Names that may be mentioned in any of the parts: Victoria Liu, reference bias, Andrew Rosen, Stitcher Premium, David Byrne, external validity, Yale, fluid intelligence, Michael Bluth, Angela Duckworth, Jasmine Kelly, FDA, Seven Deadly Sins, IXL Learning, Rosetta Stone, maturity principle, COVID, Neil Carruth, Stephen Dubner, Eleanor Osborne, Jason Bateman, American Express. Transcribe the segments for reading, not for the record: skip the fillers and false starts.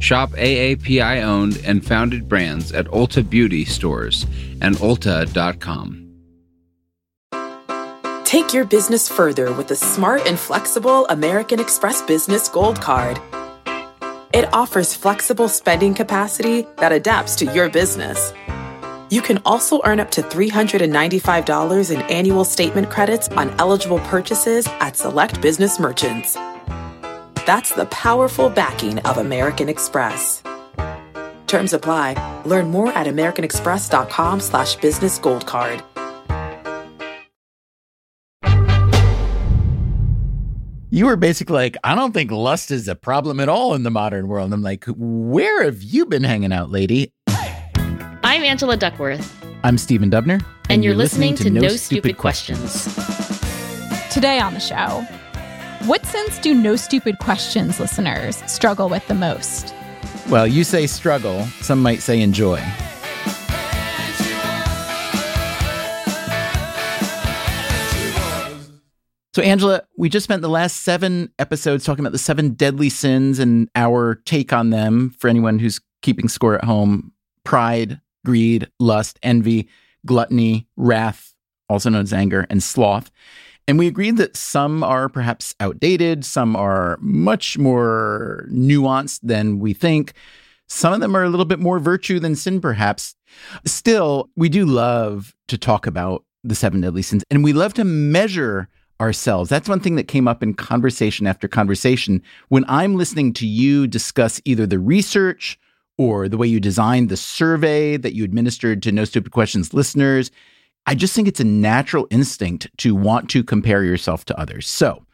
Shop AAPI-owned and founded brands at Ulta Beauty stores and Ulta.com. Take your business further with the smart and flexible American Express Business Gold Card. It offers flexible spending capacity that adapts to your business. You can also earn up to $395 in annual statement credits on eligible purchases at select business merchants. That's the powerful backing of American Express. Terms apply. Learn more at americanexpress.com/businessgoldcard. You were basically like, I don't think lust is a problem at all in the modern world. And I'm like, where have you been hanging out, lady? I'm Angela Duckworth. I'm Stephen Dubner. And you're listening to No Stupid Questions. Today on the show, what sins do No Stupid Questions listeners struggle with the most? Well, you say struggle. Some might say enjoy. So, Angela, we just spent the last 7 episodes talking about the 7 deadly sins and our take on them. For anyone who's keeping score at home: pride, greed, lust, envy, gluttony, wrath, also known as anger, and sloth. And we agreed that some are perhaps outdated, some are much more nuanced than we think. Some of them are a little bit more virtue than sin, perhaps. Still, we do love to talk about the 7 deadly sins, and we love to measure ourselves. That's one thing that came up in conversation after conversation. When I'm listening to you discuss either the research or the way you designed the survey that you administered to No Stupid Questions listeners, I just think it's a natural instinct to want to compare yourself to others. So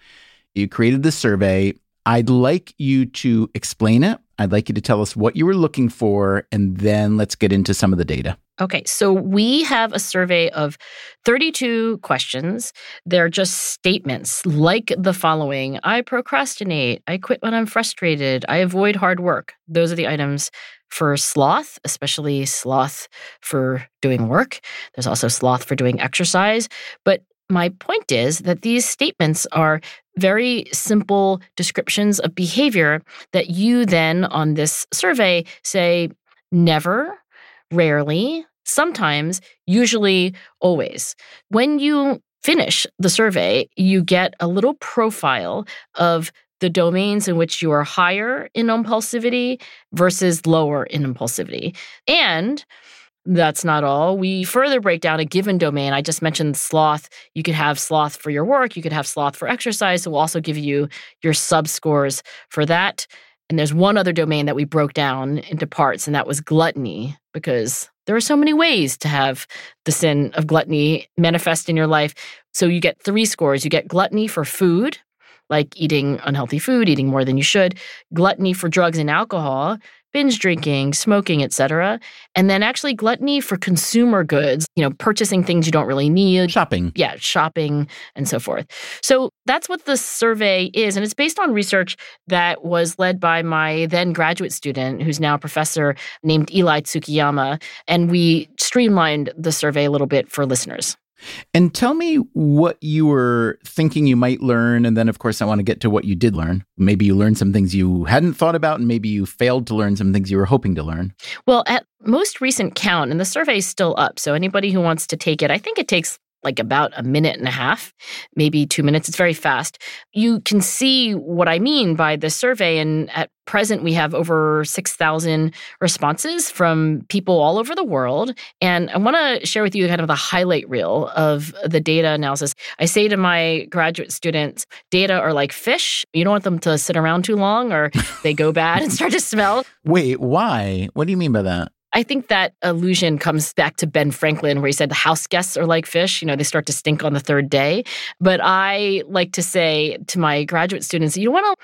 you created this survey. I'd like you to explain it. I'd like you to tell us what you were looking for, and then let's get into some of the data. Okay, so we have a survey of 32 questions. They're just statements like the following: I procrastinate, I quit when I'm frustrated, I avoid hard work. Those are the items for sloth, especially sloth for doing work. There's also sloth for doing exercise. But my point is that these statements are very simple descriptions of behavior that you then on this survey say never, rarely, sometimes, usually, always. When you finish the survey, you get a little profile of the domains in which you are higher in impulsivity versus lower in impulsivity. And that's not all. We further break down a given domain. I just mentioned sloth. You could have sloth for your work. You could have sloth for exercise. So we'll also give you your subscores for that. And there's one other domain that we broke down into parts, and that was gluttony, because there are so many ways to have the sin of gluttony manifest in your life. So you get 3 scores. You get gluttony for food, like eating unhealthy food, eating more than you should, gluttony for drugs and alcohol, binge drinking, smoking, etc., and then actually gluttony for consumer goods, purchasing things you don't really need. Shopping. Yeah, shopping and so forth. So that's what the survey is, and it's based on research that was led by my then graduate student, who's now a professor, named Eli Tsukiyama, and we streamlined the survey a little bit for listeners. And tell me what you were thinking you might learn. And then, of course, I want to get to what you did learn. Maybe you learned some things you hadn't thought about, and maybe you failed to learn some things you were hoping to learn. Well, at most recent count, and the survey's still up, so anybody who wants to take it, I think it takes like about a minute and a half, maybe 2 minutes. It's very fast. You can see what I mean by the survey. And at present, we have over 6,000 responses from people all over the world. And I want to share with you kind of the highlight reel of the data analysis. I say to my graduate students, data are like fish. You don't want them to sit around too long or they go bad and start to smell. Wait, why? What do you mean by that? I think that allusion comes back to Ben Franklin, where he said the house guests are like fish. They start to stink on the 3rd day. But I like to say to my graduate students, you want to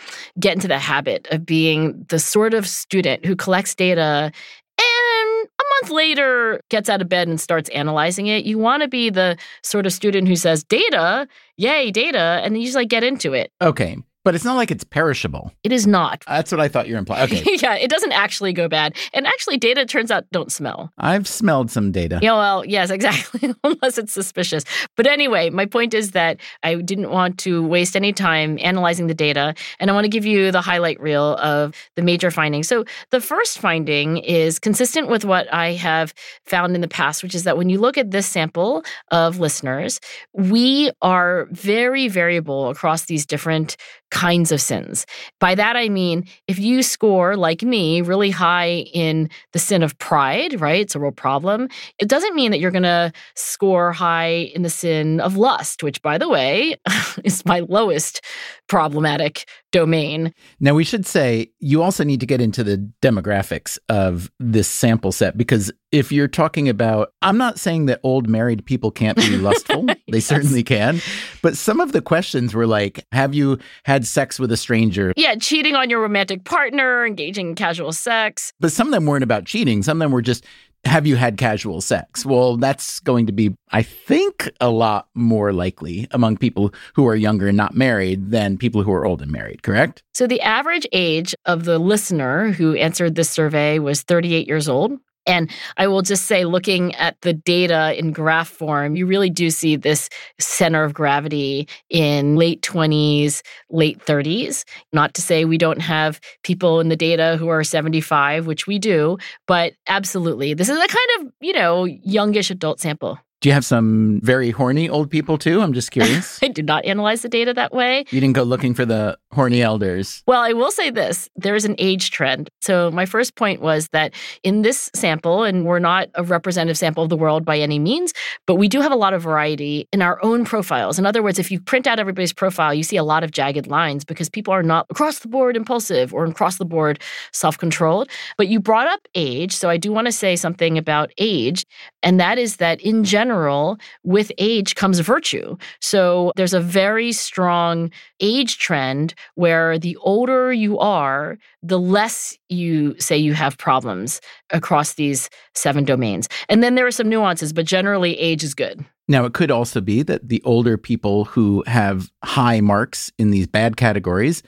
get into the habit of being the sort of student who collects data, and a month month later gets out of bed and starts analyzing it. You want to be the sort of student who says, data, yay, data, and then you just like get into it. Okay. But it's not like it's perishable. It is not. That's what I thought you were implying. Okay. Yeah, it doesn't actually go bad. And actually, data, it turns out, don't smell. I've smelled some data. Yeah, well, yes, exactly, unless it's suspicious. But anyway, my point is that I didn't want to waste any time analyzing the data, and I want to give you the highlight reel of the major findings. So the first finding is consistent with what I have found in the past, which is that when you look at this sample of listeners, we are very variable across these different kinds of sins. By that, I mean, if you score, like me, really high in the sin of pride, right? It's a real problem. It doesn't mean that you're going to score high in the sin of lust, which, by the way, is my lowest problematic domain. Now, we should say you also need to get into the demographics of this sample set, because if you're talking about, I'm not saying that old married people can't be lustful. They certainly can. But some of the questions were like, have you had sex with a stranger? Yeah, cheating on your romantic partner, engaging in casual sex. But some of them weren't about cheating. Some of them were just, have you had casual sex? Well, that's going to be, I think, a lot more likely among people who are younger and not married than people who are old and married, correct? So the average age of the listener who answered this survey was 38 years old. And I will just say, looking at the data in graph form, you really do see this center of gravity in late 20s, late 30s. Not to say we don't have people in the data who are 75, which we do, but absolutely. This is a kind of, you know, youngish adult sample. Do you have some very horny old people, too? I'm just curious. I did not analyze the data that way. You didn't go looking for the horny elders. Well, I will say this. There is an age trend. So my first point was that in this sample, and we're not a representative sample of the world by any means, but we do have a lot of variety in our own profiles. In other words, if you print out everybody's profile, you see a lot of jagged lines because people are not across the board impulsive or across the board self-controlled. But you brought up age, so I do want to say something about age, and that is that in general, with age comes virtue. So there's a very strong age trend where the older you are, the less you say you have problems across these seven domains. And then there are some nuances, but generally age is good. Now, it could also be that the older people who have high marks in these bad categories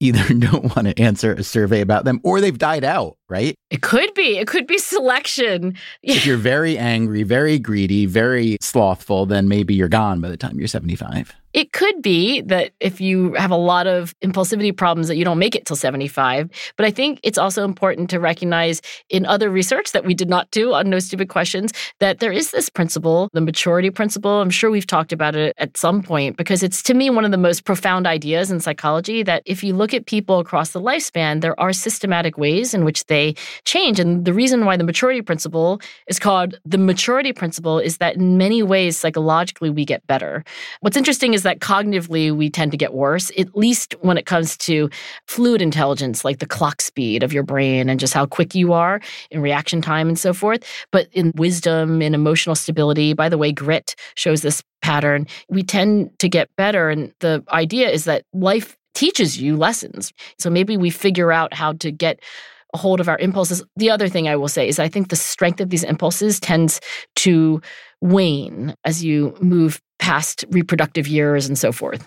either don't want to answer a survey about them or they've died out, right? It could be. It could be selection. If you're very angry, very greedy, very slothful, then maybe you're gone by the time you're 75. It could be that if you have a lot of impulsivity problems that you don't make it till 75. But I think it's also important to recognize in other research that we did not do on No Stupid Questions that there is this principle, the maturity principle. I'm sure we've talked about it at some point because it's, to me, one of the most profound ideas in psychology that if you look at people across the lifespan, there are systematic ways in which they change. And the reason why the maturity principle is called the maturity principle is that in many ways, psychologically, we get better. What's interesting is that cognitively we tend to get worse, at least when it comes to fluid intelligence, like the clock speed of your brain and just how quick you are in reaction time and so forth. But in wisdom, in emotional stability, by the way, grit shows this pattern, we tend to get better. And the idea is that life teaches you lessons. So maybe we figure out how to get a hold of our impulses. The other thing I will say is I think the strength of these impulses tends to wane as you move past reproductive years and so forth.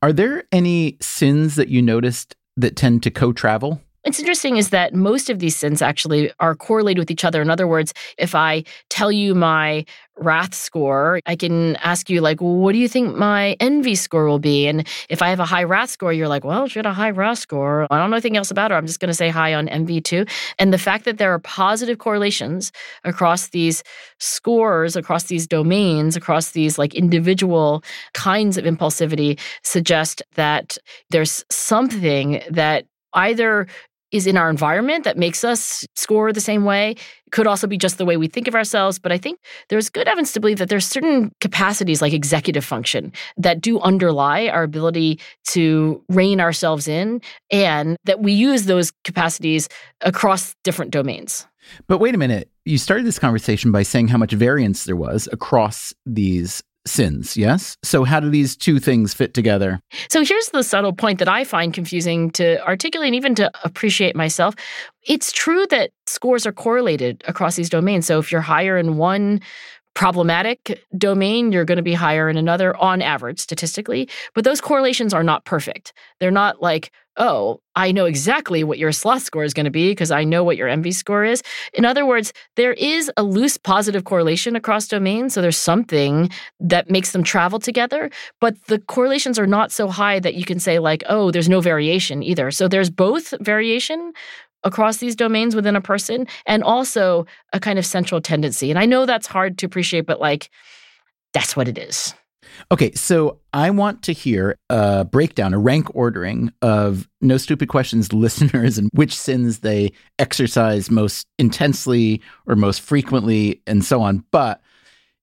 Are there any sins that you noticed that tend to co-travel? What's interesting is that most of these sins actually are correlated with each other. In other words, if I tell you my wrath score, I can ask you, like, well, what do you think my envy score will be? And if I have a high wrath score, you're like, well, she had a high wrath score. I don't know anything else about her. I'm just going to say high on envy too. And the fact that there are positive correlations across these scores, across these domains, across these like individual kinds of impulsivity suggest that there's something that either is in our environment that makes us score the same way. It could also be just the way we think of ourselves. But I think there's good evidence to believe that there's certain capacities like executive function that do underlie our ability to rein ourselves in and that we use those capacities across different domains. But wait a minute. You started this conversation by saying how much variance there was across these sins, yes? So how do these two things fit together? So here's the subtle point that I find confusing to articulate and even to appreciate myself. It's true that scores are correlated across these domains. So if you're higher in one problematic domain, you're going to be higher in another on average statistically. But those correlations are not perfect. They're not like, oh, I know exactly what your sloth score is going to be because I know what your envy score is. In other words, there is a loose positive correlation across domains. So there's something that makes them travel together. But the correlations are not so high that you can say like, oh, there's no variation either. So there's both variation across these domains within a person and also a kind of central tendency. And I know that's hard to appreciate, but like, that's what it is. Okay, so I want to hear a breakdown, a rank ordering of No Stupid Questions listeners and which sins they exercise most intensely or most frequently and so on. But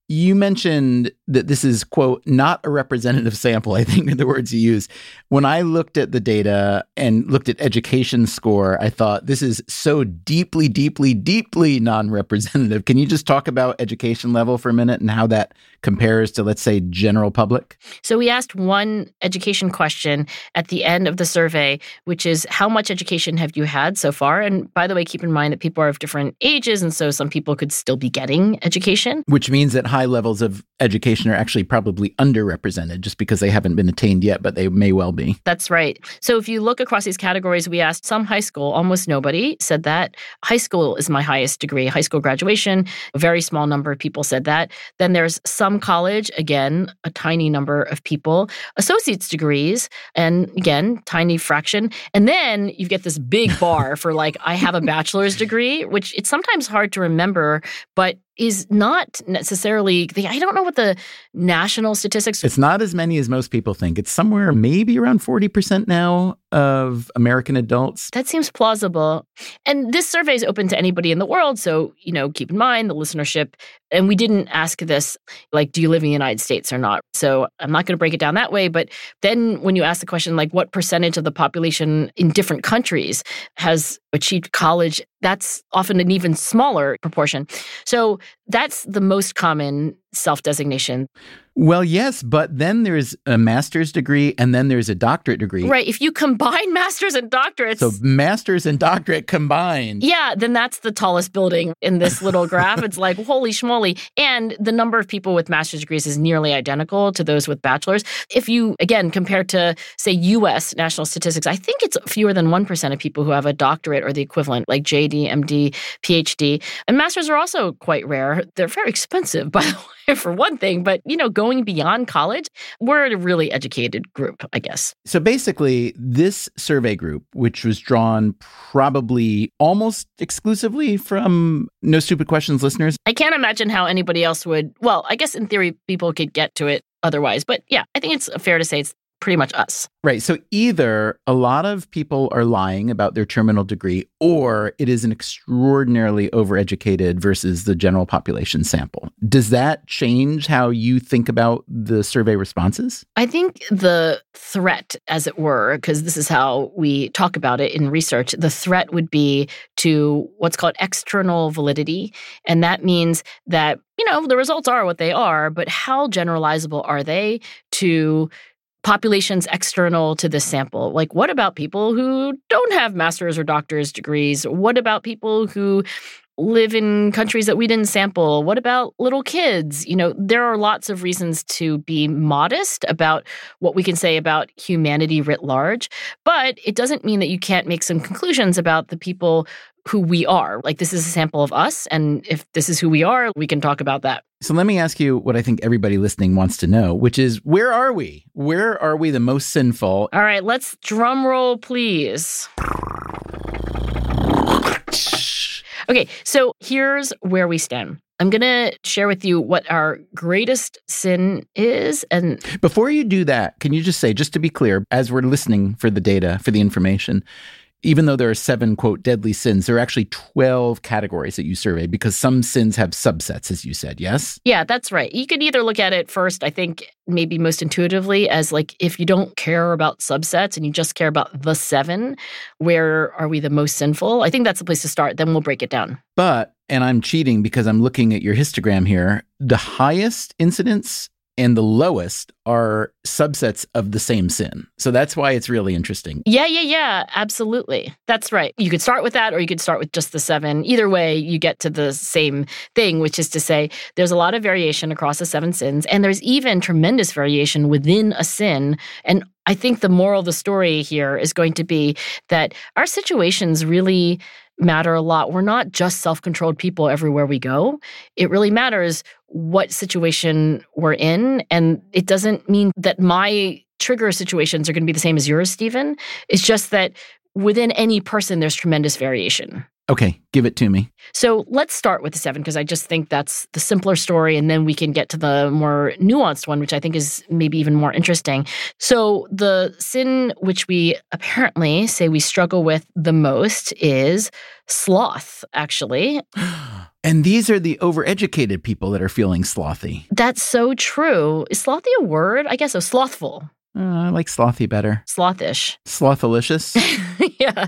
you mentioned that this is, quote, not a representative sample, I think are the words you use. When I looked at the data and looked at education score, I thought this is so deeply, deeply, deeply non-representative. Can you just talk about education level for a minute and how that compares to, let's say, general public? So we asked one education question at the end of the survey, which is how much education have you had so far? And by the way, keep in mind that people are of different ages, and so some people could still be getting education. Which means that high levels of education are actually probably underrepresented just because they haven't been attained yet, but they may well be. That's right. So if you look across these categories, we asked some high school, almost nobody said that. High school is my highest degree, high school graduation, a very small number of people said that. Then there's some college, again, a tiny number of people, associate's degrees, and again, tiny fraction. And then you get this big bar for like, I have a bachelor's degree, which it's sometimes hard to remember, but is not necessarily, I don't know what the national statistics. It's not as many as most people think. It's somewhere maybe around 40% now of American adults. That seems plausible. And this survey is open to anybody in the world. So, you know, keep in mind the listenership. And we didn't ask this, like, do you live in the United States or not? So I'm not going to break it down that way. But then when you ask the question, like, what percentage of the population in different countries has achieved college, that's often an even smaller proportion. So that's the most common self-designation. Well, yes, but then there's a master's degree and then there's a doctorate degree. Right. If you combine master's and doctorates. So master's and doctorate combined. Yeah, then that's the tallest building in this little graph. It's like, holy schmoly. And the number of people with master's degrees is nearly identical to those with bachelor's. If you, again, compare to, say, U.S. national statistics, I think it's fewer than 1% of people who have a doctorate or the equivalent, like JD, MD, PhD. And masters are also quite rare. They're very expensive, by the way, for one thing. But, you know, going beyond college, we're a really educated group, I guess. So basically, this survey group, which was drawn probably almost exclusively from No Stupid Questions listeners. I can't imagine how anybody else would. Well, I guess in theory, people could get to it otherwise. But yeah, I think it's fair to say it's pretty much us. Right. So either a lot of people are lying about their terminal degree, or it is an extraordinarily overeducated versus the general population sample. Does that change how you think about the survey responses? I think the threat, as it were, because this is how we talk about it in research, the threat would be to what's called external validity. And that means that, you know, the results are what they are, but how generalizable are they to populations external to this sample? Like, what about people who don't have master's or doctor's degrees? What about people who live in countries that we didn't sample? What about little kids? You know, there are lots of reasons to be modest about what we can say about humanity writ large, but it doesn't mean that you can't make some conclusions about the people who we are. Like, this is a sample of us, and if this is who we are, we can talk about that. So let me ask you what I think everybody listening wants to know, which is, where are we? Where are we the most sinful? All right, let's drum roll, please. Okay, so here's where we stand. I'm going to share with you what our greatest sin is. And before you do that, can you just say, just to be clear, as we're listening for the data, for the information, even though there are 7, quote, deadly sins, there are actually 12 categories that you surveyed because some sins have subsets, as you said, yes? Yeah, that's right. You could either look at it first, I think, maybe most intuitively as like, if you don't care about subsets and you just care about the 7, where are we the most sinful? I think that's the place to start. Then we'll break it down. But, and I'm cheating because I'm looking at your histogram here, the highest incidence and the lowest are subsets of the same sin. So that's why it's really interesting. Yeah, absolutely. That's right. You could start with that, or you could start with just the seven. Either way, you get to the same thing, which is to say there's a lot of variation across the seven sins, and there's even tremendous variation within a sin. And I think the moral of the story here is going to be that our situations really matter a lot. We're not just self-controlled people everywhere we go. It really matters what situation we're in. And it doesn't mean that my trigger situations are going to be the same as yours, Stephen. It's just that within any person, there's tremendous variation. Okay, give it to me. So let's start with the seven, because I just think that's the simpler story, and then we can get to the more nuanced one, which I think is maybe even more interesting. So the sin which we apparently say we struggle with the most is sloth, actually. And these are the overeducated people that are feeling slothy. That's so true. Is slothy a word? I guess so. Slothful. I like slothy better. Slothish. Slothalicious? Yeah.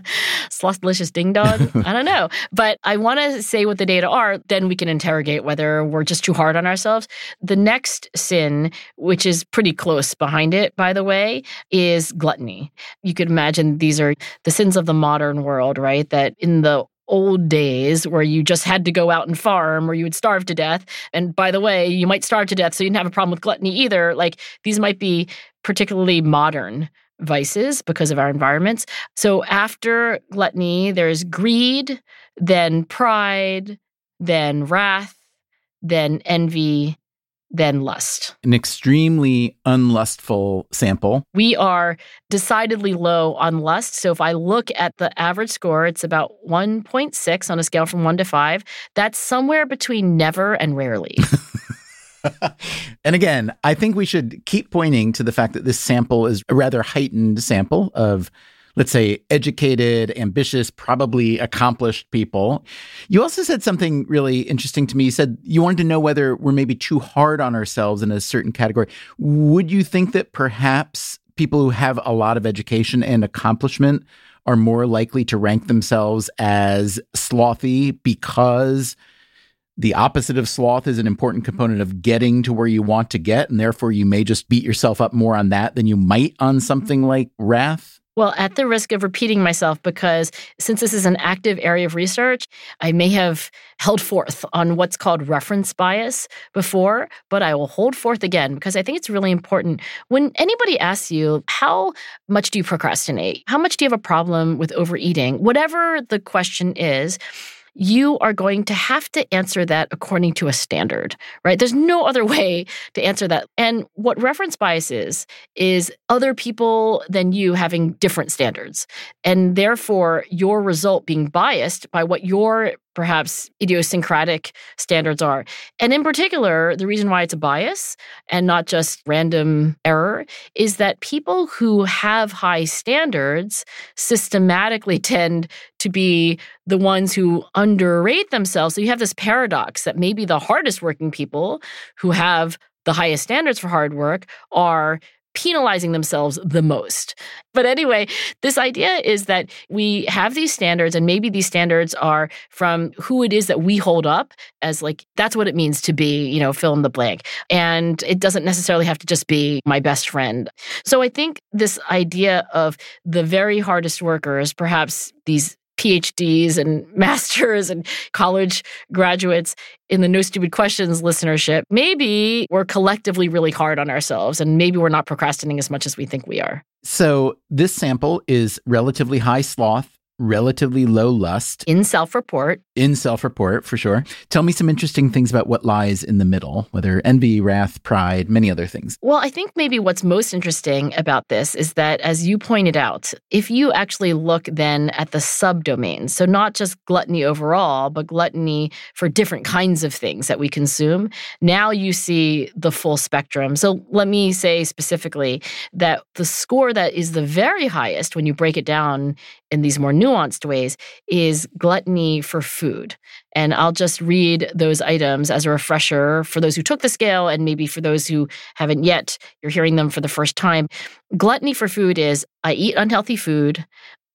Slothalicious ding dong? I don't know. But I want to say what the data are, then we can interrogate whether we're just too hard on ourselves. The next sin, which is pretty close behind it, by the way, is gluttony. You could imagine these are the sins of the modern world, right? That in the old days where you just had to go out and farm or you would starve to death. And by the way, you might starve to death, so you didn't have a problem with gluttony either. Like, these might be particularly modern vices because of our environments. So after gluttony, there's greed, then pride, then wrath, then envy, then lust. An extremely unlustful sample. We are decidedly low on lust. So if I look at the average score, it's about 1.6 on a scale from 1 to 5. That's somewhere between never and rarely. And again, I think we should keep pointing to the fact that this sample is a rather heightened sample of, let's say, educated, ambitious, probably accomplished people. You also said something really interesting to me. You said you wanted to know whether we're maybe too hard on ourselves in a certain category. Would you think that perhaps people who have a lot of education and accomplishment are more likely to rank themselves as slothy because the opposite of sloth is an important component of getting to where you want to get, and therefore you may just beat yourself up more on that than you might on something like wrath? Well, at the risk of repeating myself, because since this is an active area of research, I may have held forth on what's called reference bias before, but I will hold forth again because I think it's really important. When anybody asks you, how much do you procrastinate? How much do you have a problem with overeating? Whatever the question is, you are going to have to answer that according to a standard, right? There's no other way to answer that. And what reference bias is other people than you having different standards, and therefore your result being biased by what your perhaps idiosyncratic standards are. And in particular, the reason why it's a bias and not just random error is that people who have high standards systematically tend to be the ones who underrate themselves. So you have this paradox that maybe the hardest working people who have the highest standards for hard work are penalizing themselves the most. But anyway, this idea is that we have these standards, and maybe these standards are from who it is that we hold up as, like, that's what it means to be, you know, fill in the blank. And it doesn't necessarily have to just be my best friend. So I think this idea of the very hardest workers, perhaps these PhDs and masters and college graduates in the No Stupid Questions listenership, maybe we're collectively really hard on ourselves, and maybe we're not procrastinating as much as we think we are. So this sample is relatively high sloth, relatively low lust. In self-report, for sure. Tell me some interesting things about what lies in the middle, whether envy, wrath, pride, many other things. Well, I think maybe what's most interesting about this is that, as you pointed out, if you actually look then at the subdomains, so not just gluttony overall, but gluttony for different kinds of things that we consume, now you see the full spectrum. So let me say specifically that the score that is the very highest when you break it down in these more nuanced ways is gluttony for food. And I'll just read those items as a refresher for those who took the scale, and maybe for those who haven't yet, you're hearing them for the first time. Gluttony for food is, I eat unhealthy food,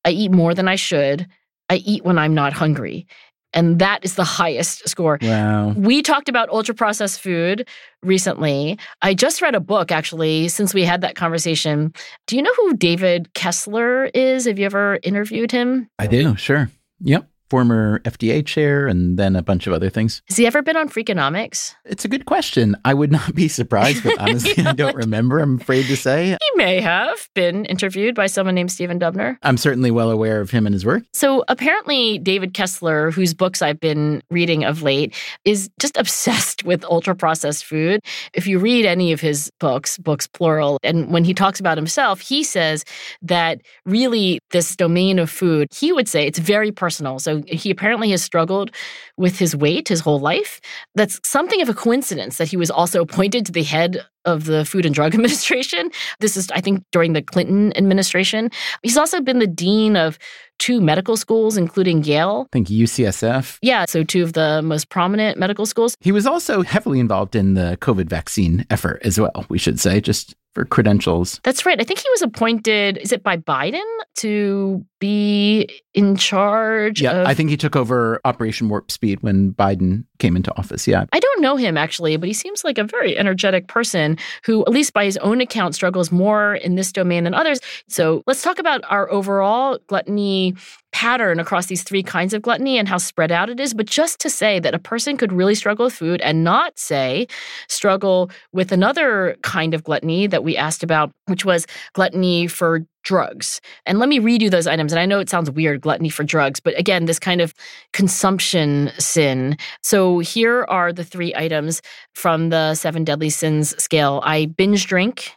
I eat more than I should, I eat when I'm not hungry. And that is the highest score. Wow. We talked about ultra-processed food recently. I just read a book, actually, since we had that conversation. Do you know who David Kessler is? Have you ever interviewed him? I do, sure. Yep. Former FDA chair and then a bunch of other things. Has he ever been on Freakonomics? It's a good question. I would not be surprised, but honestly, I don't remember, I'm afraid to say. He may have been interviewed by someone named Stephen Dubner. I'm certainly well aware of him and his work. So apparently David Kessler, whose books I've been reading of late, is just obsessed with ultra-processed food. If you read any of his books, books plural, and when he talks about himself, he says that really this domain of food, he would say it's very personal. So he apparently has struggled with his weight his whole life. That's something of a coincidence that he was also appointed to the head of the Food and Drug Administration. This is, I think, during the Clinton administration. He's also been the dean of two medical schools, including Yale. I think UCSF. Yeah, so two of the most prominent medical schools. He was also heavily involved in the COVID vaccine effort as well, we should say, just for credentials. That's right. I think he was appointed, is it by Biden, to be in charge? Yeah, I think he took over Operation Warp Speed when Biden came into office, yeah. I don't know him, actually, but he seems like a very energetic person who, at least by his own account, struggles more in this domain than others. So let's talk about our overall gluttony pattern across these three kinds of gluttony and how spread out it is. But just to say that a person could really struggle with food and not, say, struggle with another kind of gluttony that we asked about, which was gluttony for drugs. And let me redo those items. And I know it sounds weird, gluttony for drugs, but again, this kind of consumption sin. So here are the three items from the 7 deadly sins scale. I binge drink,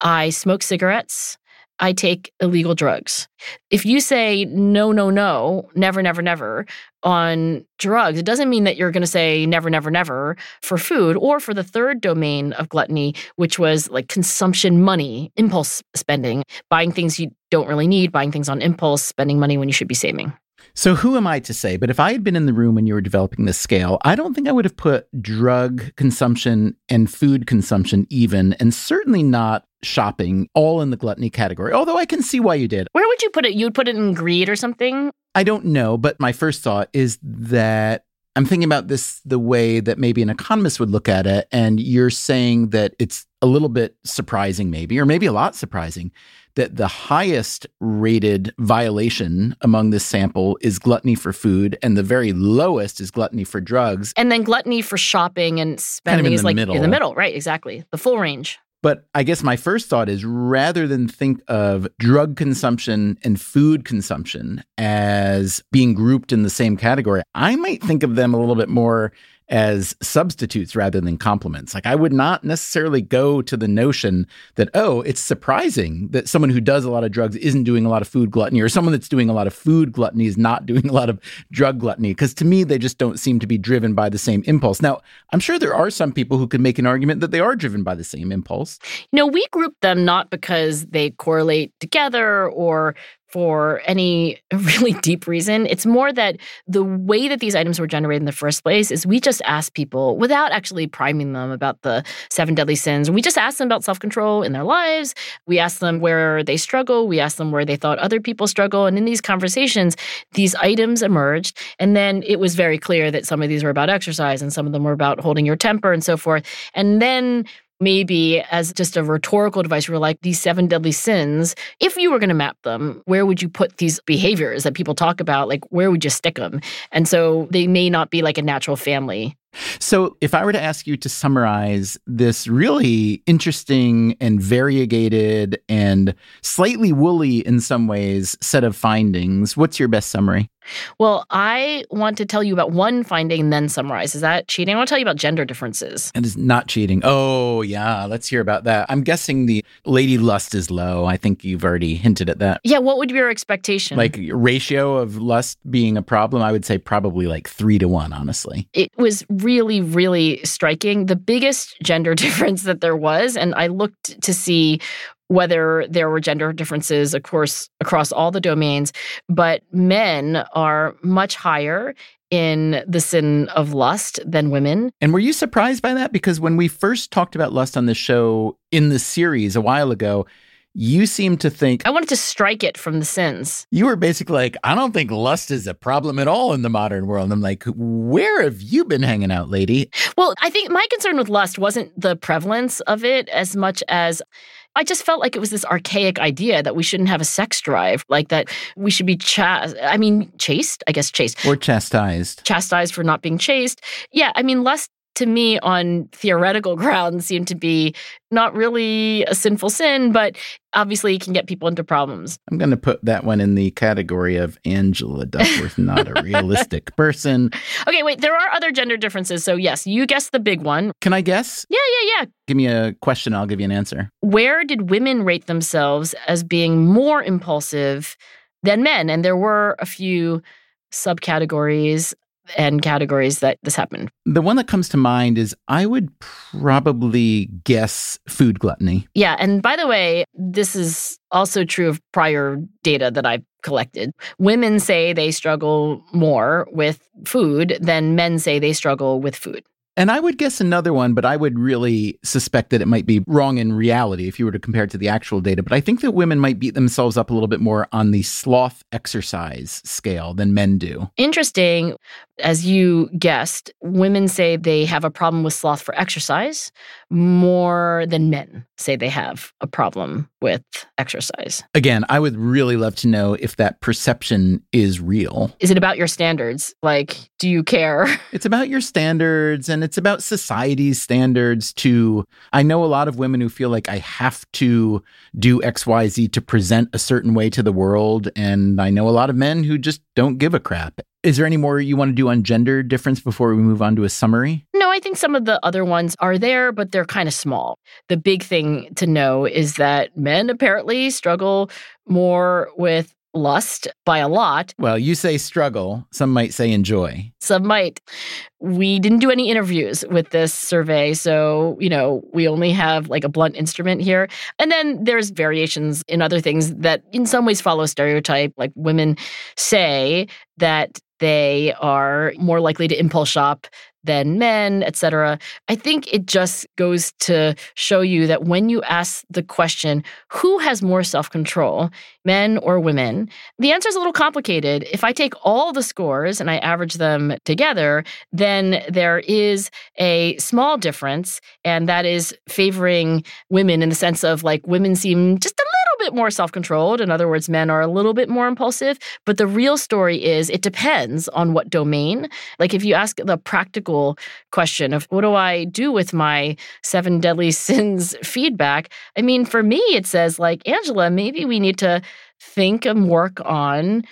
I smoke cigarettes, I take illegal drugs. If you say no, no, no, never, never, never on drugs, it doesn't mean that you're going to say never, never, never for food or for the third domain of gluttony, which was like consumption money, impulse spending, buying things you don't really need, buying things on impulse, spending money when you should be saving. So who am I to say? But if I had been in the room when you were developing this scale, I don't think I would have put drug consumption and food consumption even, and certainly not shopping, all in the gluttony category. Although I can see why you did. Where would you put it? You would put it in greed or something? I don't know. But my first thought is that I'm thinking about this the way that maybe an economist would look at it. And you're saying that it's a little bit surprising maybe, or maybe a lot surprising, that the highest rated violation among this sample is gluttony for food, and the very lowest is gluttony for drugs. And then gluttony for shopping and spending kind of is like middle. In the middle. Right, exactly. The full range. But I guess my first thought is rather than think of drug consumption and food consumption as being grouped in the same category, I might think of them a little bit more as substitutes rather than complements. Like I would not necessarily go to the notion that, oh, it's surprising that someone who does a lot of drugs isn't doing a lot of food gluttony, or someone that's doing a lot of food gluttony is not doing a lot of drug gluttony, because to me, they just don't seem to be driven by the same impulse. Now, I'm sure there are some people who could make an argument that they are driven by the same impulse. You know, we group them not because they correlate together or for any really deep reason. It's more that the way that these items were generated in the first place is we just asked people, without actually priming them about the 7 deadly sins, we just asked them about self-control in their lives. We asked them where they struggle. We asked them where they thought other people struggle. And in these conversations, these items emerged. And then it was very clear that some of these were about exercise and some of them were about holding your temper and so forth. And then maybe as just a rhetorical device, we were like, these 7 deadly sins, if you were going to map them, where would you put these behaviors that people talk about? Like, where would you stick them? And so they may not be like a natural family. So if I were to ask you to summarize this really interesting and variegated and slightly woolly in some ways set of findings, what's your best summary? Well, I want to tell you about one finding and then summarize. Is that cheating? I want to tell you about gender differences. It is not cheating. Oh, yeah. Let's hear about that. I'm guessing the lady lust is low. I think you've already hinted at that. Yeah. What would be your expectation? Like ratio of lust being a problem, I would say probably like 3 to 1, honestly. It was really, really striking. The biggest gender difference that there was, and I looked to see whether there were gender differences, of course, across all the domains, but men are much higher in the sin of lust than women. And were you surprised by that? Because when we first talked about lust on the show in the series a while ago, You seem to think... I wanted to strike it from the sins. You were basically like, I don't think lust is a problem at all in the modern world. And I'm like, where have you been hanging out, lady? Well, I think my concern with lust wasn't the prevalence of it as much as... I just felt like it was this archaic idea that we shouldn't have a sex drive, like that we should be chased. Or chastised. Chastised for not being chaste. Yeah, I mean, lust to me on theoretical grounds seemed to be not really a sinful sin, but obviously it can get people into problems. I'm going to put that one in the category of Angela Duckworth, not a realistic person. Okay, wait, there are other gender differences. So yes, you guessed the big one. Can I guess? Yeah. Give me a question, I'll give you an answer. Where did women rate themselves as being more impulsive than men? And there were a few subcategories and categories that this happened. The one that comes to mind is I would probably guess food gluttony. Yeah, and by the way, this is also true of prior data that I've collected. Women say they struggle more with food than men say they struggle with food. And I would guess another one, but I would really suspect that it might be wrong in reality if you were to compare it to the actual data. But I think that women might beat themselves up a little bit more on the sloth exercise scale than men do. Interesting. As you guessed, women say they have a problem with sloth for exercise more than men say they have a problem with exercise. Again, I would really love to know if that perception is real. Is it about your standards? Like, do you care? It's about your standards and it's about society's standards too. I know a lot of women who feel like I have to do XYZ to present a certain way to the world. And I know a lot of men who just don't give a crap. Is there any more you want to do on gender difference before we move on to a summary? No, I think some of the other ones are there, but they're kind of small. The big thing to know is that men apparently struggle more with lust by a lot. Well, you say struggle. Some might say enjoy. Some might. We didn't do any interviews with this survey, so, we only have like a blunt instrument here. And then there's variations in other things that in some ways follow stereotype, like women say that they are more likely to impulse shop than men, et cetera. I think it just goes to show you that when you ask the question, who has more self-control, men or women, the answer is a little complicated. If I take all the scores and I average them together, then there is a small difference, and that is favoring women in the sense of like women seem just a bit more self-controlled. In other words, men are a little bit more impulsive. But the real story is it depends on what domain. Like if you ask the practical question of what do I do with my 7 deadly sins feedback? I mean, for me, it says like, Angela, maybe we need to think and work on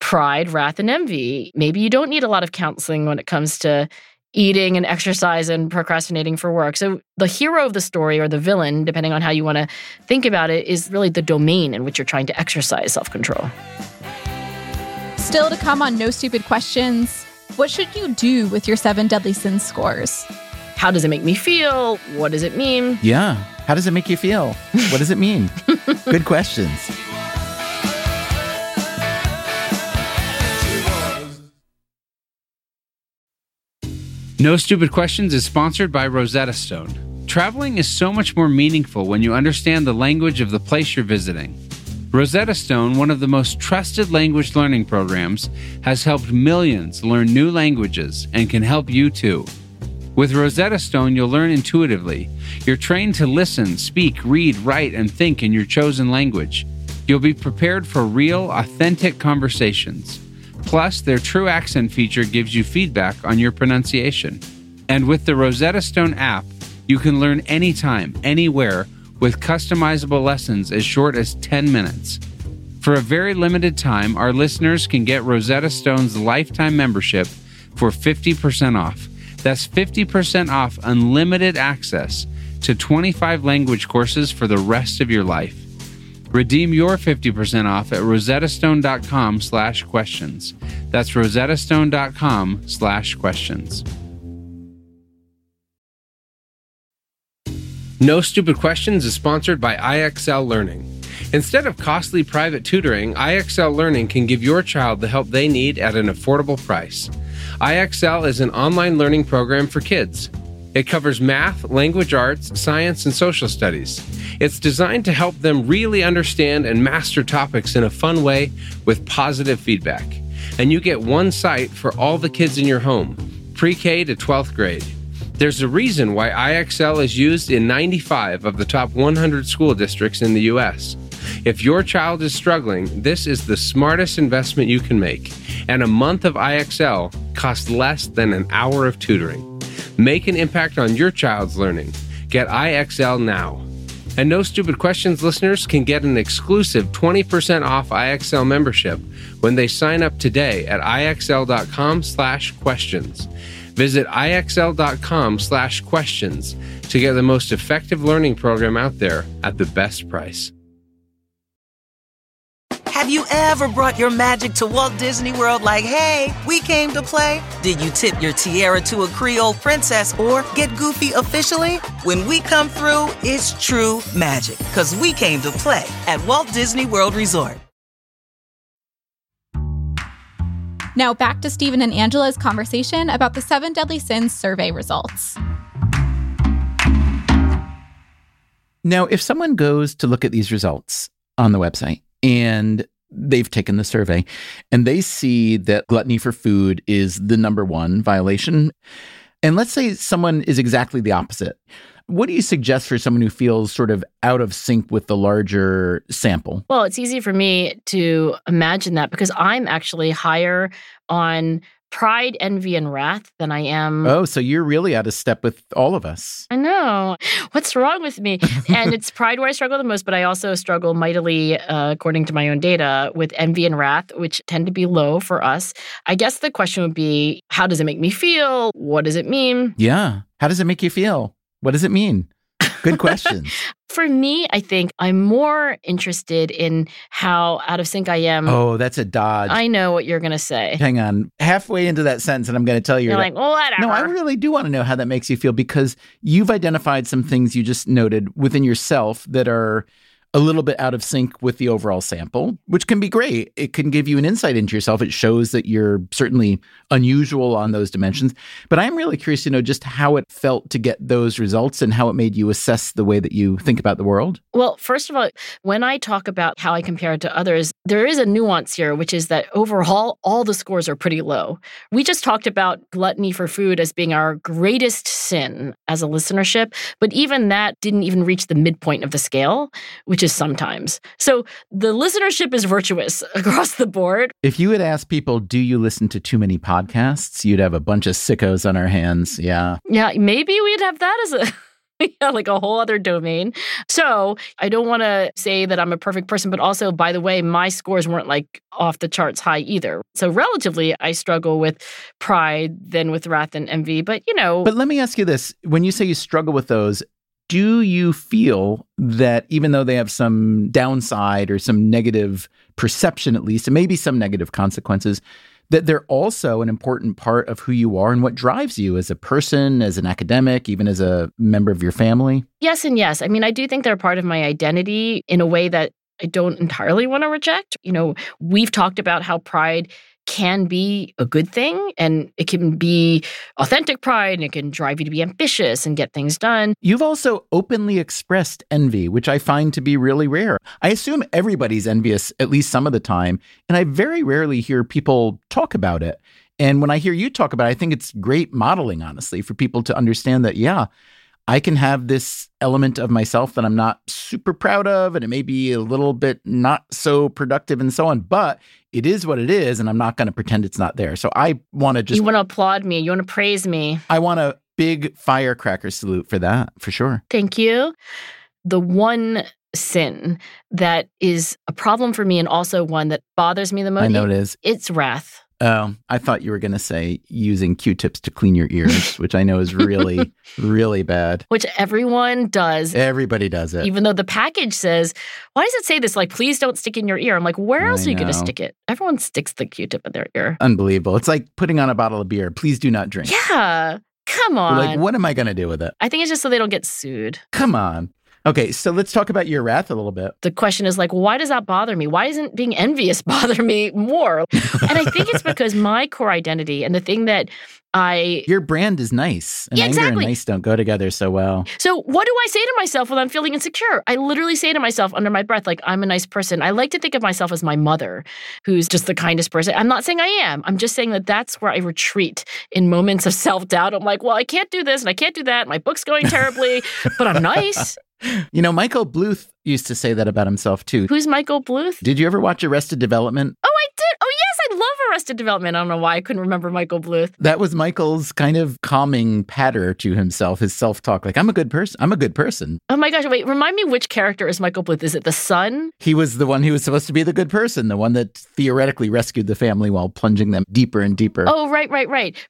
pride, wrath, and envy. Maybe you don't need a lot of counseling when it comes to eating and exercise and procrastinating for work. So the hero of the story or the villain, depending on how you want to think about it, is really the domain in which you're trying to exercise self-control. Still to come on No Stupid Questions, what should you do with your 7 deadly sin scores? How does it make me feel? What does it mean? Yeah. How does it make you feel? What does it mean? Good questions. No Stupid Questions is sponsored by Rosetta Stone. Traveling is so much more meaningful when you understand the language of the place you're visiting. Rosetta Stone, one of the most trusted language learning programs, has helped millions learn new languages and can help you too. With Rosetta Stone, you'll learn intuitively. You're trained to listen, speak, read, write, and think in your chosen language. You'll be prepared for real, authentic conversations. Plus, their true accent feature gives you feedback on your pronunciation. And with the Rosetta Stone app, you can learn anytime, anywhere, with customizable lessons as short as 10 minutes. For a very limited time, our listeners can get Rosetta Stone's lifetime membership for 50% off. That's 50% off unlimited access to 25 language courses for the rest of your life. Redeem your 50% off at rosettastone.com/questions. That's rosettastone.com/questions. No Stupid Questions is sponsored by IXL Learning. Instead of costly private tutoring, IXL Learning can give your child the help they need at an affordable price. IXL is an online learning program for kids. It covers math, language arts, science, and social studies. It's designed to help them really understand and master topics in a fun way with positive feedback. And you get one site for all the kids in your home, pre-K to 12th grade. There's a reason why IXL is used in 95 of the top 100 school districts in the U.S. If your child is struggling, this is the smartest investment you can make. And a month of IXL costs less than an hour of tutoring. Make an impact on your child's learning. Get IXL now. And No Stupid Questions listeners can get an exclusive 20% off IXL membership when they sign up today at IXL.com/questions. Visit IXL.com/questions to get the most effective learning program out there at the best price. Have you ever brought your magic to Walt Disney World like, hey, we came to play? Did you tip your tiara to a Creole princess or get goofy officially? When we come through, it's true magic, 'cause we came to play at Walt Disney World Resort. Now back to Stephen and Angela's conversation about the 7 Deadly Sins survey results. Now, if someone goes to look at these results on the website and they've taken the survey, and they see that gluttony for food is the number one violation. And let's say someone is exactly the opposite. What do you suggest for someone who feels sort of out of sync with the larger sample? Well, it's easy for me to imagine that because I'm actually higher on pride, envy, and wrath than I am. Oh, so you're really out of step with all of us. I know. What's wrong with me? And it's pride where I struggle the most, but I also struggle mightily, according to my own data, with envy and wrath, which tend to be low for us. I guess the question would be, how does it make me feel? What does it mean? Yeah. How does it make you feel? What does it mean? Good question. For me, I think I'm more interested in how out of sync I am. Oh, that's a dodge. I know what you're going to say. Hang on. Halfway into that sentence, and I'm going to tell you. You're like, whatever. No, I really do want to know how that makes you feel because you've identified some things you just noted within yourself that are a little bit out of sync with the overall sample, which can be great. It can give you an insight into yourself. It shows that you're certainly unusual on those dimensions. But I'm really curious to know just how it felt to get those results and how it made you assess the way that you think about the world. Well, first of all, when I talk about how I compare to others, there is a nuance here, which is that overall, all the scores are pretty low. We just talked about gluttony for food as being our greatest sin as a listenership, but even that didn't even reach the midpoint of the scale, which sometimes. So the listenership is virtuous across the board. If you had asked people, do you listen to too many podcasts? You'd have a bunch of sickos on our hands. Yeah. Yeah. Maybe we'd have that as a... Yeah, like a whole other domain. So I don't want to say that I'm a perfect person, but also, by the way, my scores weren't like off the charts high either. So relatively, I struggle with pride than with wrath and envy. But, you know. But let me ask you this. When you say you struggle with those, do you feel that even though they have some downside or some negative perception, at least, and maybe some negative consequences, that they're also an important part of who you are and what drives you as a person, as an academic, even as a member of your family? Yes and yes. I mean, I do think they're part of my identity in a way that I don't entirely want to reject. You know, we've talked about how pride can be a good thing, and it can be authentic pride, and it can drive you to be ambitious and get things done. You've also openly expressed envy, which I find to be really rare. I assume everybody's envious at least some of the time, and I very rarely hear people talk about it. And when I hear you talk about it, I think it's great modeling, honestly, for people to understand that, yeah, I can have this element of myself that I'm not super proud of, and it may be a little bit not so productive and so on, but it is what it is, and I'm not going to pretend it's not there. So I want to just... You want to applaud me. You want to praise me. I want a big firecracker salute for that, for sure. Thank you. The one sin that is a problem for me and also one that bothers me the most... I know it is. It's wrath. Oh, I thought you were going to say using Q-tips to clean your ears, which I know is really, really bad. Which everyone does. Everybody does it. Even though the package says, why does it say this? Like, please don't stick in your ear. I'm like, where else are you going to stick it? Everyone sticks the Q-tip in their ear. Unbelievable. It's like putting on a bottle of beer. Please do not drink. Yeah. Come on. Like, what am I going to do with it? I think it's just so they don't get sued. Come on. Okay, so let's talk about your wrath a little bit. The question is like, why does that bother me? Why doesn't being envious bother me more? And I think it's because my core identity and the thing that Your brand is nice, and anger and nice don't go together so well. So what do I say to myself when I'm feeling insecure? I literally say to myself under my breath, like, I'm a nice person. I like to think of myself as my mother, who's just the kindest person. I'm not saying I am. I'm just saying that that's where I retreat in moments of self-doubt. I'm like, well, I can't do this and I can't do that. My book's going terribly, but I'm nice. You know, Michael Bluth used to say that about himself, too. Who's Michael Bluth? Did you ever watch Arrested Development? Oh, I did. Oh, yes. I love Arrested Development. I don't know why I couldn't remember Michael Bluth. That was Michael's kind of calming patter to himself, his self-talk. Like, I'm a good person. I'm a good person. Oh, my gosh. Wait, remind me which character is Michael Bluth? Is it the son? He was the one who was supposed to be the good person, the one that theoretically rescued the family while plunging them deeper and deeper. Oh, right.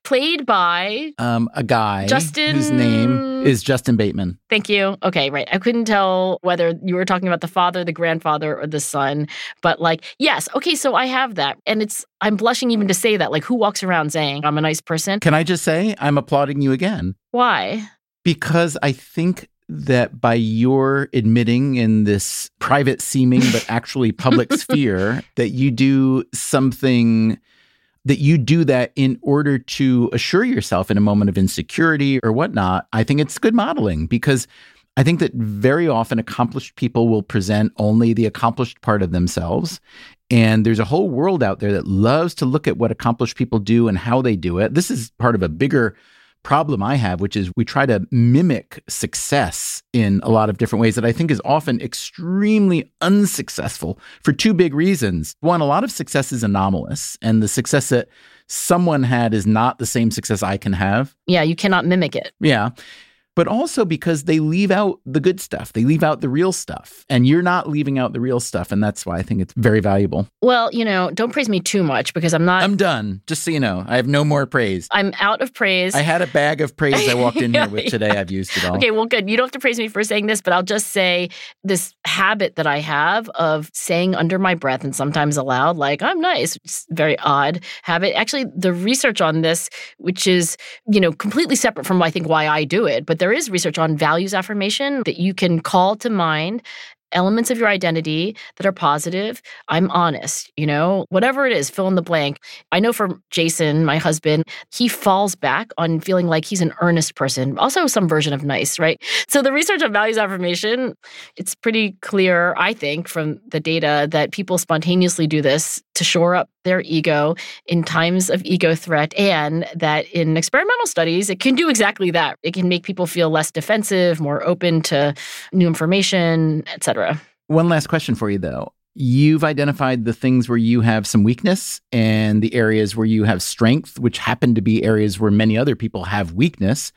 Played by... a guy. Justin... whose name is Jason Bateman. Thank you. Okay, right. I couldn't tell whether you were talking about the father, the grandfather, or the son. But like, yes. Okay, so I have that. And I'm blushing even to say that. Like, who walks around saying, I'm a nice person? Can I just say, I'm applauding you again. Why? Because I think that by your admitting in this private seeming, but actually public sphere, that you do something, that you do that in order to assure yourself in a moment of insecurity or whatnot, I think it's good modeling. Because I think that very often accomplished people will present only the accomplished part of themselves. And there's a whole world out there that loves to look at what accomplished people do and how they do it. This is part of a bigger problem I have, which is we try to mimic success in a lot of different ways that I think is often extremely unsuccessful for two big reasons. One, a lot of success is anomalous, and the success that someone had is not the same success I can have. Yeah, you cannot mimic it. Yeah. But also because they leave out the good stuff. They leave out the real stuff. And you're not leaving out the real stuff. And that's why I think it's very valuable. Well, you know, don't praise me too much because I'm not... I'm done. Just so you know, I have no more praise. I'm out of praise. I had a bag of praise I walked in here with today. Yeah. I've used it all. Okay, well, good. You don't have to praise me for saying this, but I'll just say this habit that I have of saying under my breath and sometimes aloud, like, I'm nice. It's a very odd habit. Actually, the research on this, which is, you know, completely separate from, I think, why I do it, but there is research on values affirmation that you can call to mind elements of your identity that are positive. I'm honest, you know, whatever it is, fill in the blank. I know for Jason, my husband, he falls back on feeling like he's an earnest person, also some version of nice, right? So the research on values affirmation, it's pretty clear, I think, from the data that people spontaneously do this to shore up their ego in times of ego threat, and that in experimental studies, it can do exactly that. It can make people feel less defensive, more open to new information, et cetera. One last question for you, though. You've identified the things where you have some weakness and the areas where you have strength, which happen to be areas where many other people have weakness.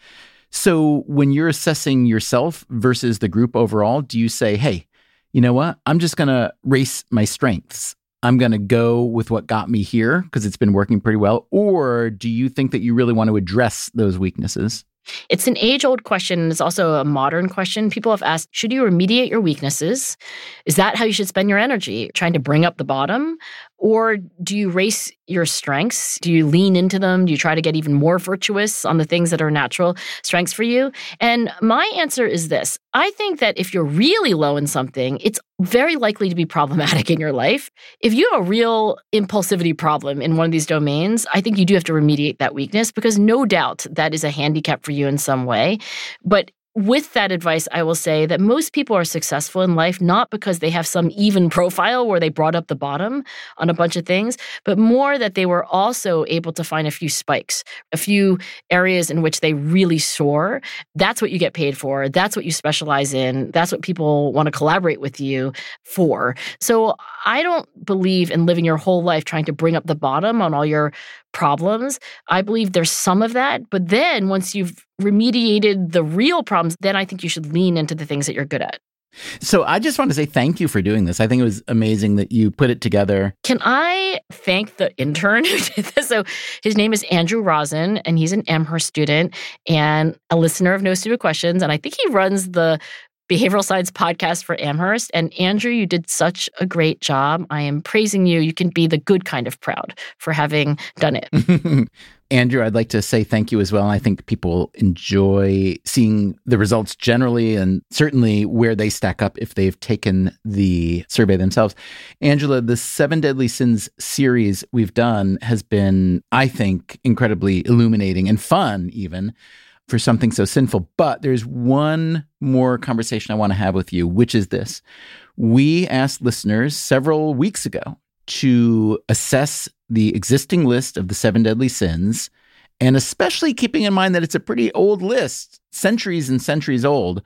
So when you're assessing yourself versus the group overall, do you say, hey, you know what? I'm just going to race my strengths. I'm going to go with what got me here because it's been working pretty well? Or do you think that you really want to address those weaknesses? It's an age-old question, and it's also a modern question. People have asked, should you remediate your weaknesses? Is that how you should spend your energy, trying to bring up the bottom? Or do you race your strengths? Do you lean into them? Do you try to get even more virtuous on the things that are natural strengths for you? And my answer is this. I think that if you're really low in something, it's very likely to be problematic in your life. If you have a real impulsivity problem in one of these domains, I think you do have to remediate that weakness because no doubt that is a handicap for you in some way. But with that advice, I will say that most people are successful in life not because they have some even profile where they brought up the bottom on a bunch of things, but more that they were also able to find a few spikes, a few areas in which they really soar. That's what you get paid for. That's what you specialize in. That's what people want to collaborate with you for. So I don't believe in living your whole life trying to bring up the bottom on all your problems. I believe there's some of that. But then once you've remediated the real problems, then I think you should lean into the things that you're good at. So I just want to say thank you for doing this. I think it was amazing that you put it together. Can I thank the intern who did this? So his name is Andrew Rosen, and he's an Amherst student and a listener of No Stupid Questions. And I think he runs the Behavioral Science Podcast for Amherst. And Andrew, you did such a great job. I am praising you. You can be the good kind of proud for having done it. Andrew, I'd like to say thank you as well. I think people enjoy seeing the results generally and certainly where they stack up if they've taken the survey themselves. Angela, the 7 Deadly Sins series we've done has been, I think, incredibly illuminating and fun even for something so sinful. But there's one more conversation I want to have with you, which is this. We asked listeners several weeks ago to assess the existing list of the 7 deadly sins, and especially keeping in mind that it's a pretty old list, centuries and centuries old,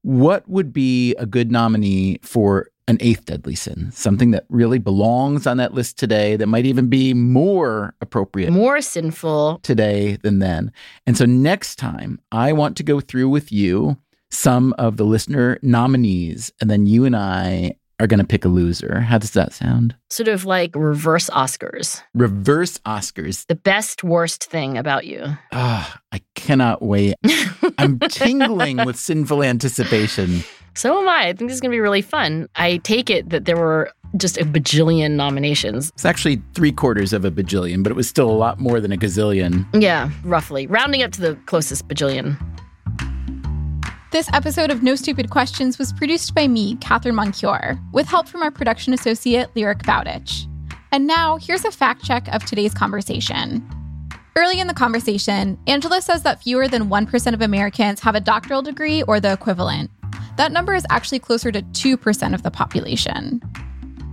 what would be a good nominee for an 8th deadly sin, something that really belongs on that list today that might even be more appropriate, more sinful today than then. And so next time, I want to go through with you some of the listener nominees, and then you and I are going to pick a loser. How does that sound? Sort of like reverse Oscars. Reverse Oscars. The best, worst thing about you. I cannot wait. I'm tingling with sinful anticipation. So am I. I think this is going to be really fun. I take it that there were just a bajillion nominations. It's actually 750, but it was still a lot more than a gazillion. Yeah, roughly. Rounding up to the closest bajillion. This episode of No Stupid Questions was produced by me, Catherine Moncure, with help from our production associate, Lyric Bowditch. And now, here's a fact check of today's conversation. Early in the conversation, Angela says that fewer than 1% of Americans have a doctoral degree or the equivalent. That number is actually closer to 2% of the population.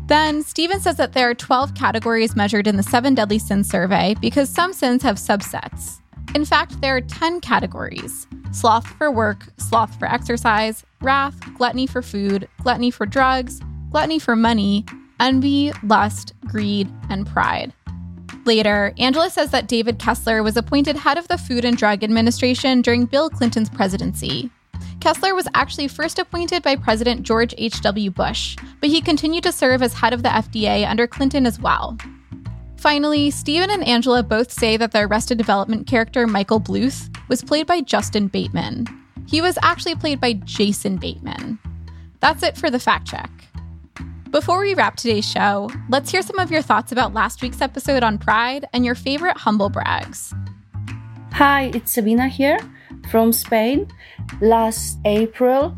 Then, Stephen says that there are 12 categories measured in the 7 Deadly Sins survey because some sins have subsets. In fact, there are 10 categories: sloth for work, sloth for exercise, wrath, gluttony for food, gluttony for drugs, gluttony for money, envy, lust, greed, and pride. Later, Angela says that David Kessler was appointed head of the Food and Drug Administration during Bill Clinton's presidency. Kessler was actually first appointed by President George H.W. Bush, but he continued to serve as head of the FDA under Clinton as well. Finally, Stephen and Angela both say that the Arrested Development character Michael Bluth was played by Justin Bateman. He was actually played by Jason Bateman. That's it for the fact check. Before we wrap today's show, let's hear some of your thoughts about last week's episode on pride and your favorite humble brags. Hi, it's Sabina here from Spain. Last April,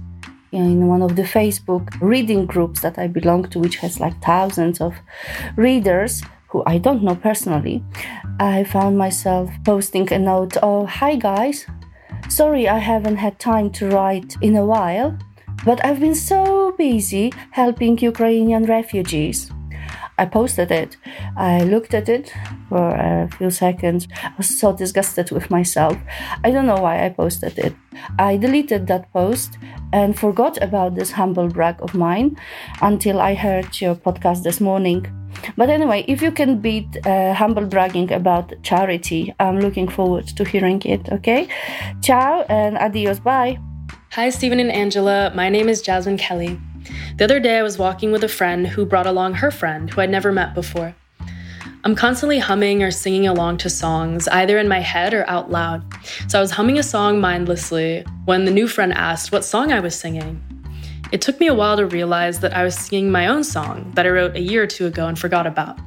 in one of the Facebook reading groups that I belong to, which has like thousands of readers, I don't know personally, I found myself posting a note, "Oh, hi guys, sorry I haven't had time to write in a while, but I've been so busy helping Ukrainian refugees." I posted it. I looked at it for a few seconds. I was so disgusted with myself. I don't know why I posted it. I deleted that post and forgot about this humble brag of mine until I heard your podcast this morning. But anyway, if you can beat humble bragging about charity, I'm looking forward to hearing it, okay? Ciao and adios, bye. Hi, Stephen and Angela. My name is Jasmine Kelly. The other day, I was walking with a friend who brought along her friend who I'd never met before. I'm constantly humming or singing along to songs, either in my head or out loud. So I was humming a song mindlessly when the new friend asked what song I was singing. It took me a while to realize that I was singing my own song that I wrote a year or two ago and forgot about.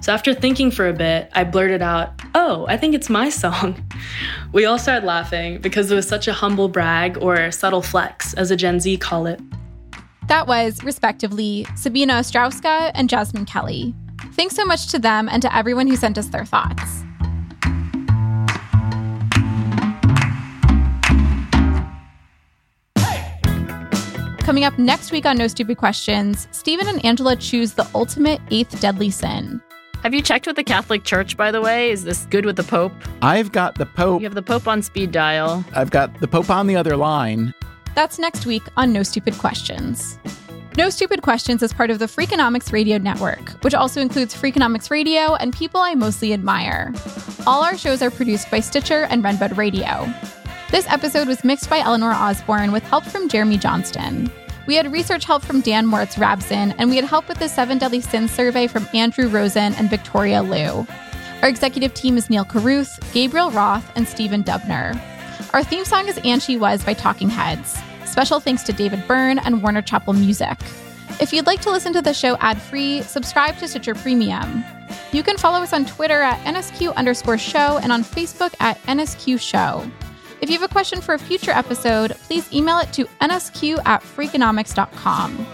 So after thinking for a bit, I blurted out, "Oh, I think it's my song." We all started laughing because it was such a humble brag or subtle flex, as a Gen Z call it. That was, respectively, Sabina Ostrowska and Jasmine Kelly. Thanks so much to them and to everyone who sent us their thoughts. Coming up next week on No Stupid Questions, Stephen and Angela choose the ultimate 8th deadly sin. Have you checked with the Catholic Church, by the way? Is this good with the Pope? I've got the Pope. You have the Pope on speed dial. I've got the Pope on the other line. That's next week on No Stupid Questions. No Stupid Questions is part of the Freakonomics Radio Network, which also includes Freakonomics Radio and People I Mostly Admire. All our shows are produced by Stitcher and Renbud Radio. This episode was mixed by Eleanor Osborne with help from Jeremy Johnston. We had research help from Dan Moritz-Rabson, and we had help with the 7 Deadly Sins survey from Andrew Rosen and Victoria Liu. Our executive team is Neil Carruth, Gabriel Roth, and Stephen Dubner. Our theme song is "And She Was" by Talking Heads. Special thanks to David Byrne and Warner Chappell Music. If you'd like to listen to the show ad-free, subscribe to Stitcher Premium. You can follow us on Twitter at @NSQ_show and on Facebook at @NSQ Show. If you have a question for a future episode, please email it to nsq@freakonomics.com.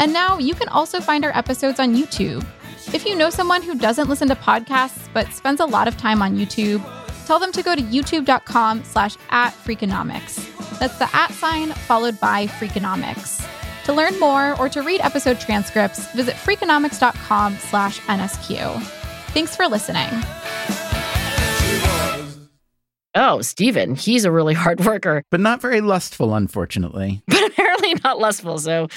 And now you can also find our episodes on YouTube. If you know someone who doesn't listen to podcasts but spends a lot of time on YouTube, tell them to go to youtube.com/@Freakonomics. That's the @ followed by Freakonomics. To learn more or to read episode transcripts, visit freakonomics.com/NSQ. Thanks for listening. Oh, Stephen, he's a really hard worker. But not very lustful, unfortunately. But apparently not lustful, so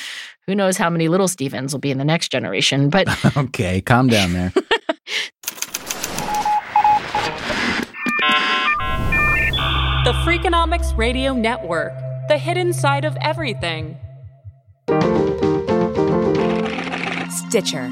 who knows how many little Stephens will be in the next generation, but... Okay, calm down there. The Freakonomics Radio Network, the hidden side of everything. Stitcher.